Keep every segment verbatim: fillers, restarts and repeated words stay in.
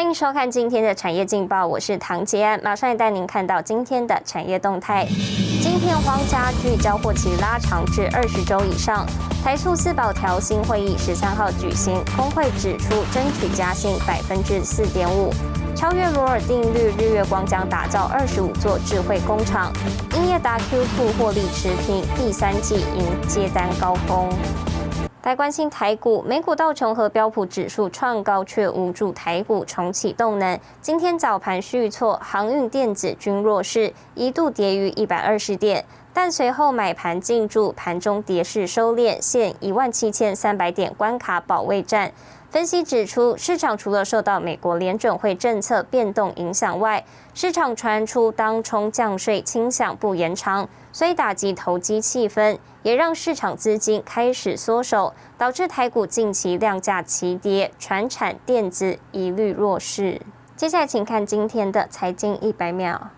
欢迎收看今天的产业劲报，我是唐杰安，马上也带您看到今天的产业动态。晶片荒加剧，交货期拉长至二十周以上。台塑四宝调薪会议十三号举行，工会指出争取加薪百分之四点五，超越罗尔定律。日月光将打造二十五座智慧工厂。英业达 Q 库获利持平，第三季迎接单高峰。 来关心台股，美股道琼和标普指数创高，却无助台股重启动能。今天早盘续挫，航运、电子均弱势，一度跌逾一百二十点，但随后买盘进驻，盘中跌势收敛，现一万七千三百点关卡保卫战。分析指出，市场除了受到美国联准会政策变动影响外，市场传出当冲降税倾向不延长，所以打击投机气氛，也让市场资金开始缩手，导致台股近期量价齐跌，传产电子一律弱势。接下来，请看今天的财经一百秒。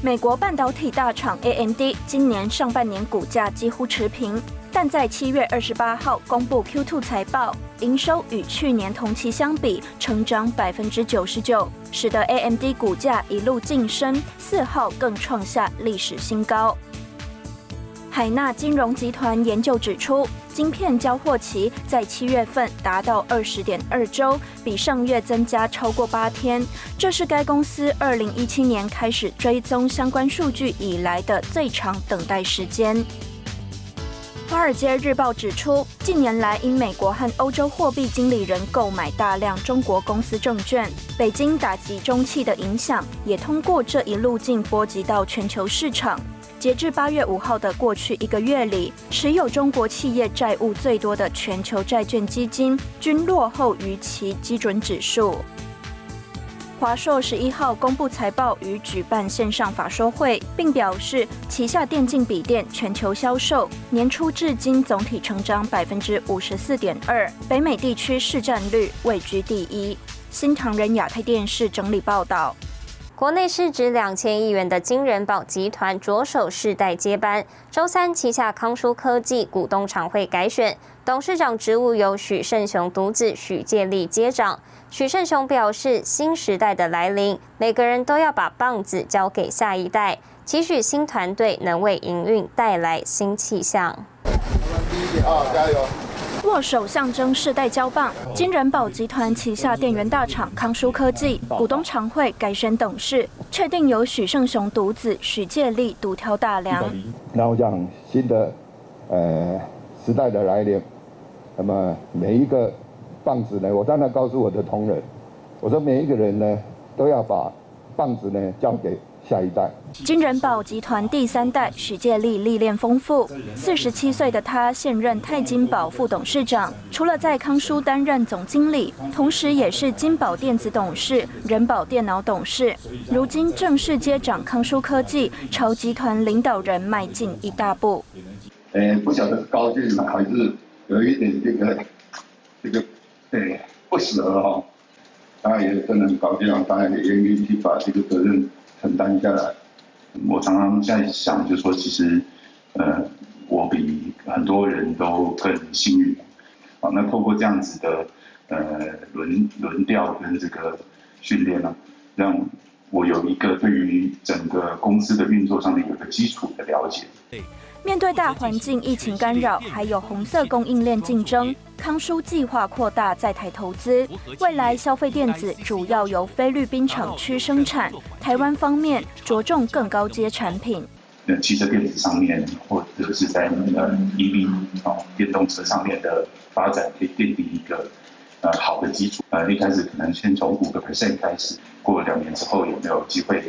美国半导体大厂 A M D 今年上半年股价几乎持平，但在七月二十八号公布 Q 二 财报，营收与去年同期相比成长百分之九十九，使得 A M D 股价一路晋升，四号更创下历史新高。海纳金融集团研究指出，晶片交货期在七月份达到二十点二周，比上月增加超过八天。 这是该公司二零一七年开始追踪相关数据以来的最长等待时间。《华尔街日报》指出，近年来因美国和欧洲货币经理人购买大量中国公司证券，北京打击中企的影响也通过这一路径波及到全球市场。截至八月五号的过去一个月里，持有中国企业债务最多的全球债券基金均落后于其基准指数。 华硕十一号公布财报与举办线上法说会，并表示旗下电竞笔电全球销售年初至今总体成长百分之五十四点二，北美地区市占率位居第一。新唐人亚太电视整理报道。 国内市值两千亿元的金人保集团着手世代接班。周三，旗下康舒科技股东常会改选，董事长职务由许胜雄独子许介立接掌。许胜雄表示，新时代的来临，每个人都要把棒子交给下一代，期许新团队能为营运带来新气象。第一点啊，加油！ 握手象征世代交棒。金人保集团旗下电源大厂康舒科技股东常会改选董事，确定由许胜雄独子许介立独挑大梁。然后让新的呃时代的来临，那么每一个棒子呢，我当然告诉我的同仁，我说每一个人呢都要把棒子呢交给。 下一代，金人保集团第三代许介立历练丰富，四十七岁的他现任泰金宝副董事长，除了在康舒担任总经理，同时也是金宝电子董事、人保电脑董事。如今正式接掌康舒科技，朝集团领导人迈进一大步。呃，不晓得高兴呢，还是有一点这个这个呃不舍哈。他也真的很高兴，他也愿意去把这个责任。 承担下来，我常常在想，就是说，其实，呃，我比很多人都更幸运，啊，那透过这样子的，呃，轮轮调跟这个训练呢、啊，让我有一个对于整个公司的运作上面有一个基础的了解。面对大环境疫情干扰，还有红色供应链竞争。 康舒计划扩大在台投资，未来消费电子主要由菲律宾厂区生产，台湾方面着重更高阶产品。呃，汽车电子上面，或者是在呃 E V 哦电动车上面的发展，可以奠定一个呃好的基础。呃，一开始可能先从五个 percent 开始，过了两年之后有没有机会，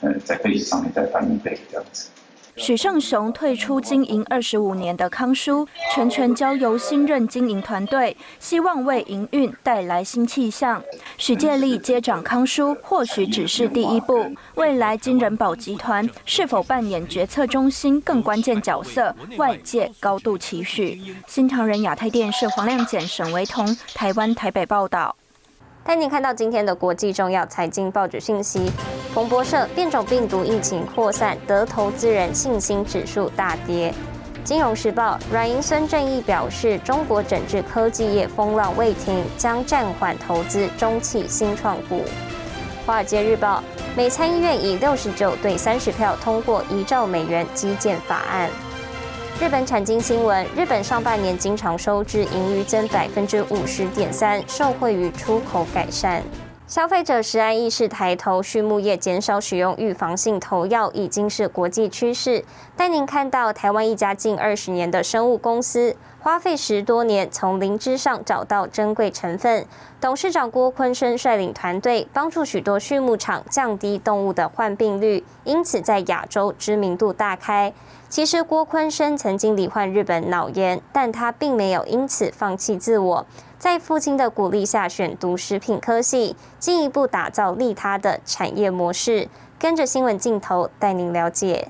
呃，在 base 上面再翻一倍这样子。 许胜雄退出经营二十五年的康舒，全权交由新任经营团队，希望为营运带来新气象。许介立接掌康舒，或许只是第一步，未来金人保集团是否扮演决策中心更关键角色，外界高度期许。新唐人亚太电视黄亮简、沈维彤，台湾台北报道。 带您看到今天的国际重要财经报纸讯息。彭博社：变种病毒疫情扩散，得投资人信心指数大跌。金融时报，软银孙正义表示，中国整治科技业风浪未停，将暂缓投资中企新创股。华尔街日报，美参议院以六十九对三十票通过一兆美元基建法案。日本产经新闻，日本上半年经常收支盈余增百分之五十点三，受惠于出口改善。 消费者食安意识抬头，畜牧业减少使用预防性投药已经是国际趋势。带您看到台湾一家近二十年的生物公司，花费十多年从灵芝上找到珍贵成分。董事长郭坤生率领团队，帮助许多畜牧场降低动物的患病率，因此在亚洲知名度大开。其实郭坤生曾经罹患日本脑炎，但他并没有因此放弃自我。 在父亲的鼓励下，选读食品科系，进一步打造利他的产业模式。跟着新闻镜头，带您了解。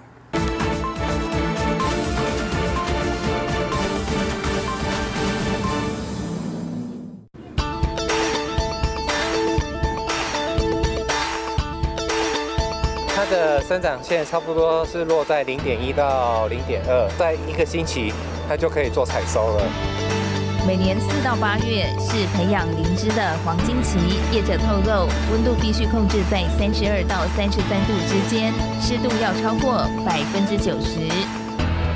它的生长线差不多是落在 零点一到零点二，在一个星期，它就可以做采收了。 每年四到八月是培养灵芝的黄金期。业者透露，温度必须控制在三十二到三十三度之间，湿度要超过百分之九十。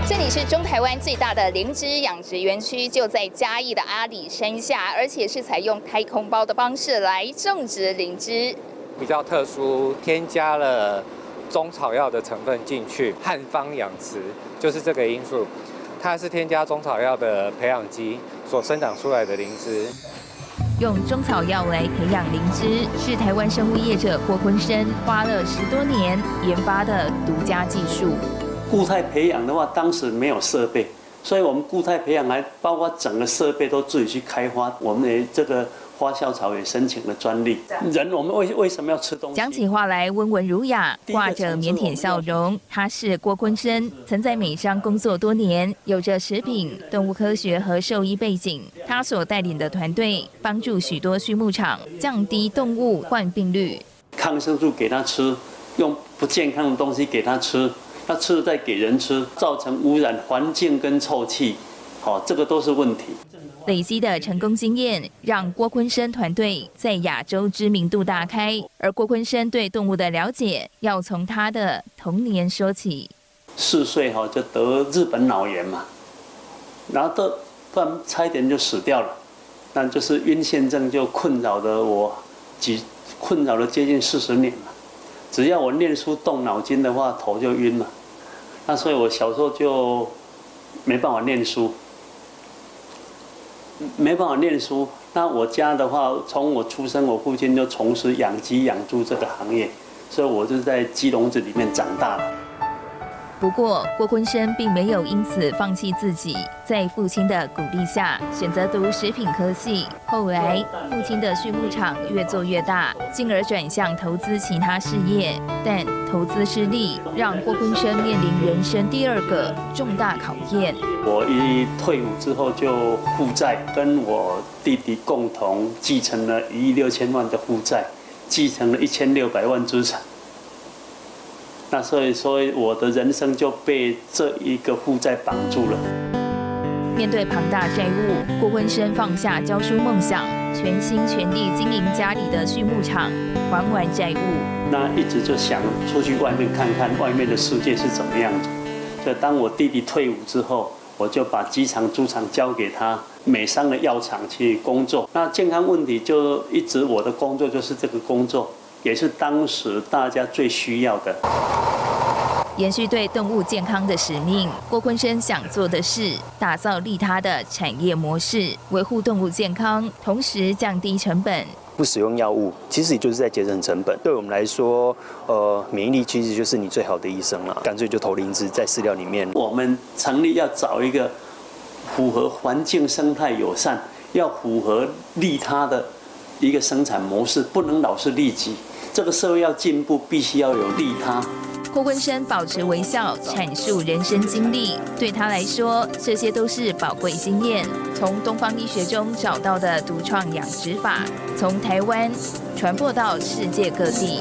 这里是中台湾最大的灵芝养殖园区，就在嘉义的阿里山下，而且是采用太空包的方式来种植灵芝，比较特殊，添加了中草药的成分进去，汉方养殖就是这个因素。 它是添加中草药的培养基所生长出来的灵芝。用中草药来培养灵芝，是台湾生物业者郭坤生花了十多年研发的独家技术。固态培养的话，当时没有设备，所以我们固态培养还包括整个设备都自己去开发。我们的这个花笑草也申请了专利。人我们为为什么要吃东西？讲起话来温文儒雅，挂着腼腆笑容。他是郭坤生，曾在美商工作多年，有着食品、动物科学和兽医背景。他所带领的团队帮助许多畜牧场降低动物患病率。抗生素给他吃，用不健康的东西给他吃，他吃了再给人吃，造成污染环境跟臭气，好，这个都是问题。 累积的成功经验，让郭坤生团队在亚洲知名度大开。而郭坤生对动物的了解，要从他的童年说起。四岁哈就得日本脑炎嘛，然后到不然差一点就死掉了，那就是晕眩症就困扰了我几困扰了接近四十年了。只要我念书动脑筋的话，头就晕了。那所以我小时候就没办法念书。 没办法念书，那我家的话，从我出生，我父亲就从事养鸡养猪这个行业，所以我就在鸡笼子里面长大了。不过，郭坤生并没有因此放弃自己，在父亲的鼓励下，选择读食品科系。后来，父亲的畜牧场越做越大，进而转向投资其他事业，但投资失利，让郭坤生面临人生第二个重大考验。 我一退伍之后就负债，跟我弟弟共同继承了一亿六千万的负债，继承了一千六百万资产。那所以说，我的人生就被这一个负债绑住了。面对庞大债务，郭坤生放下教书梦想，全心全力经营家里的畜牧场，还完债务。那一直就想出去外面看看，外面的世界是怎么样子。所以当我弟弟退伍之后， 我就把鸡场、猪场交给他，美商的药厂去工作。那健康问题就一直我的工作就是这个工作，也是当时大家最需要的。延续对动物健康的使命，郭坤生想做的是打造利他的产业模式，维护动物健康，同时降低成本。 不使用药物，其实就是在节省成本。对我们来说，呃，免疫力其实就是你最好的医生了。干脆就投灵芝在饲料里面。我们成立要找一个符合环境生态友善，要符合利他的一个生产模式，不能老是利己。这个社会要进步，必须要有利他。 郭坤生保持微笑，阐述人生经历。对他来说，这些都是宝贵经验。从东方医学中找到的独创养殖法，从台湾传播到世界各地。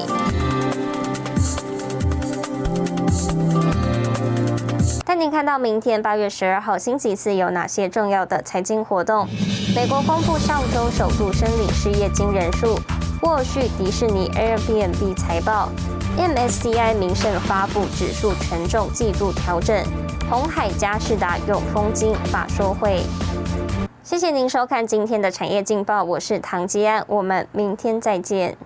带您看到明天八月十二号星期四有哪些重要的财经活动。美国公布上周首度申领失业金人数，沃旭、迪士尼、Airbnb 财报 ，M S C I 名胜发布指数权重季度调整，鸿海、佳士达、永丰金法说会。 谢谢您收看今天的产业劲报，我是唐吉安，我们明天再见。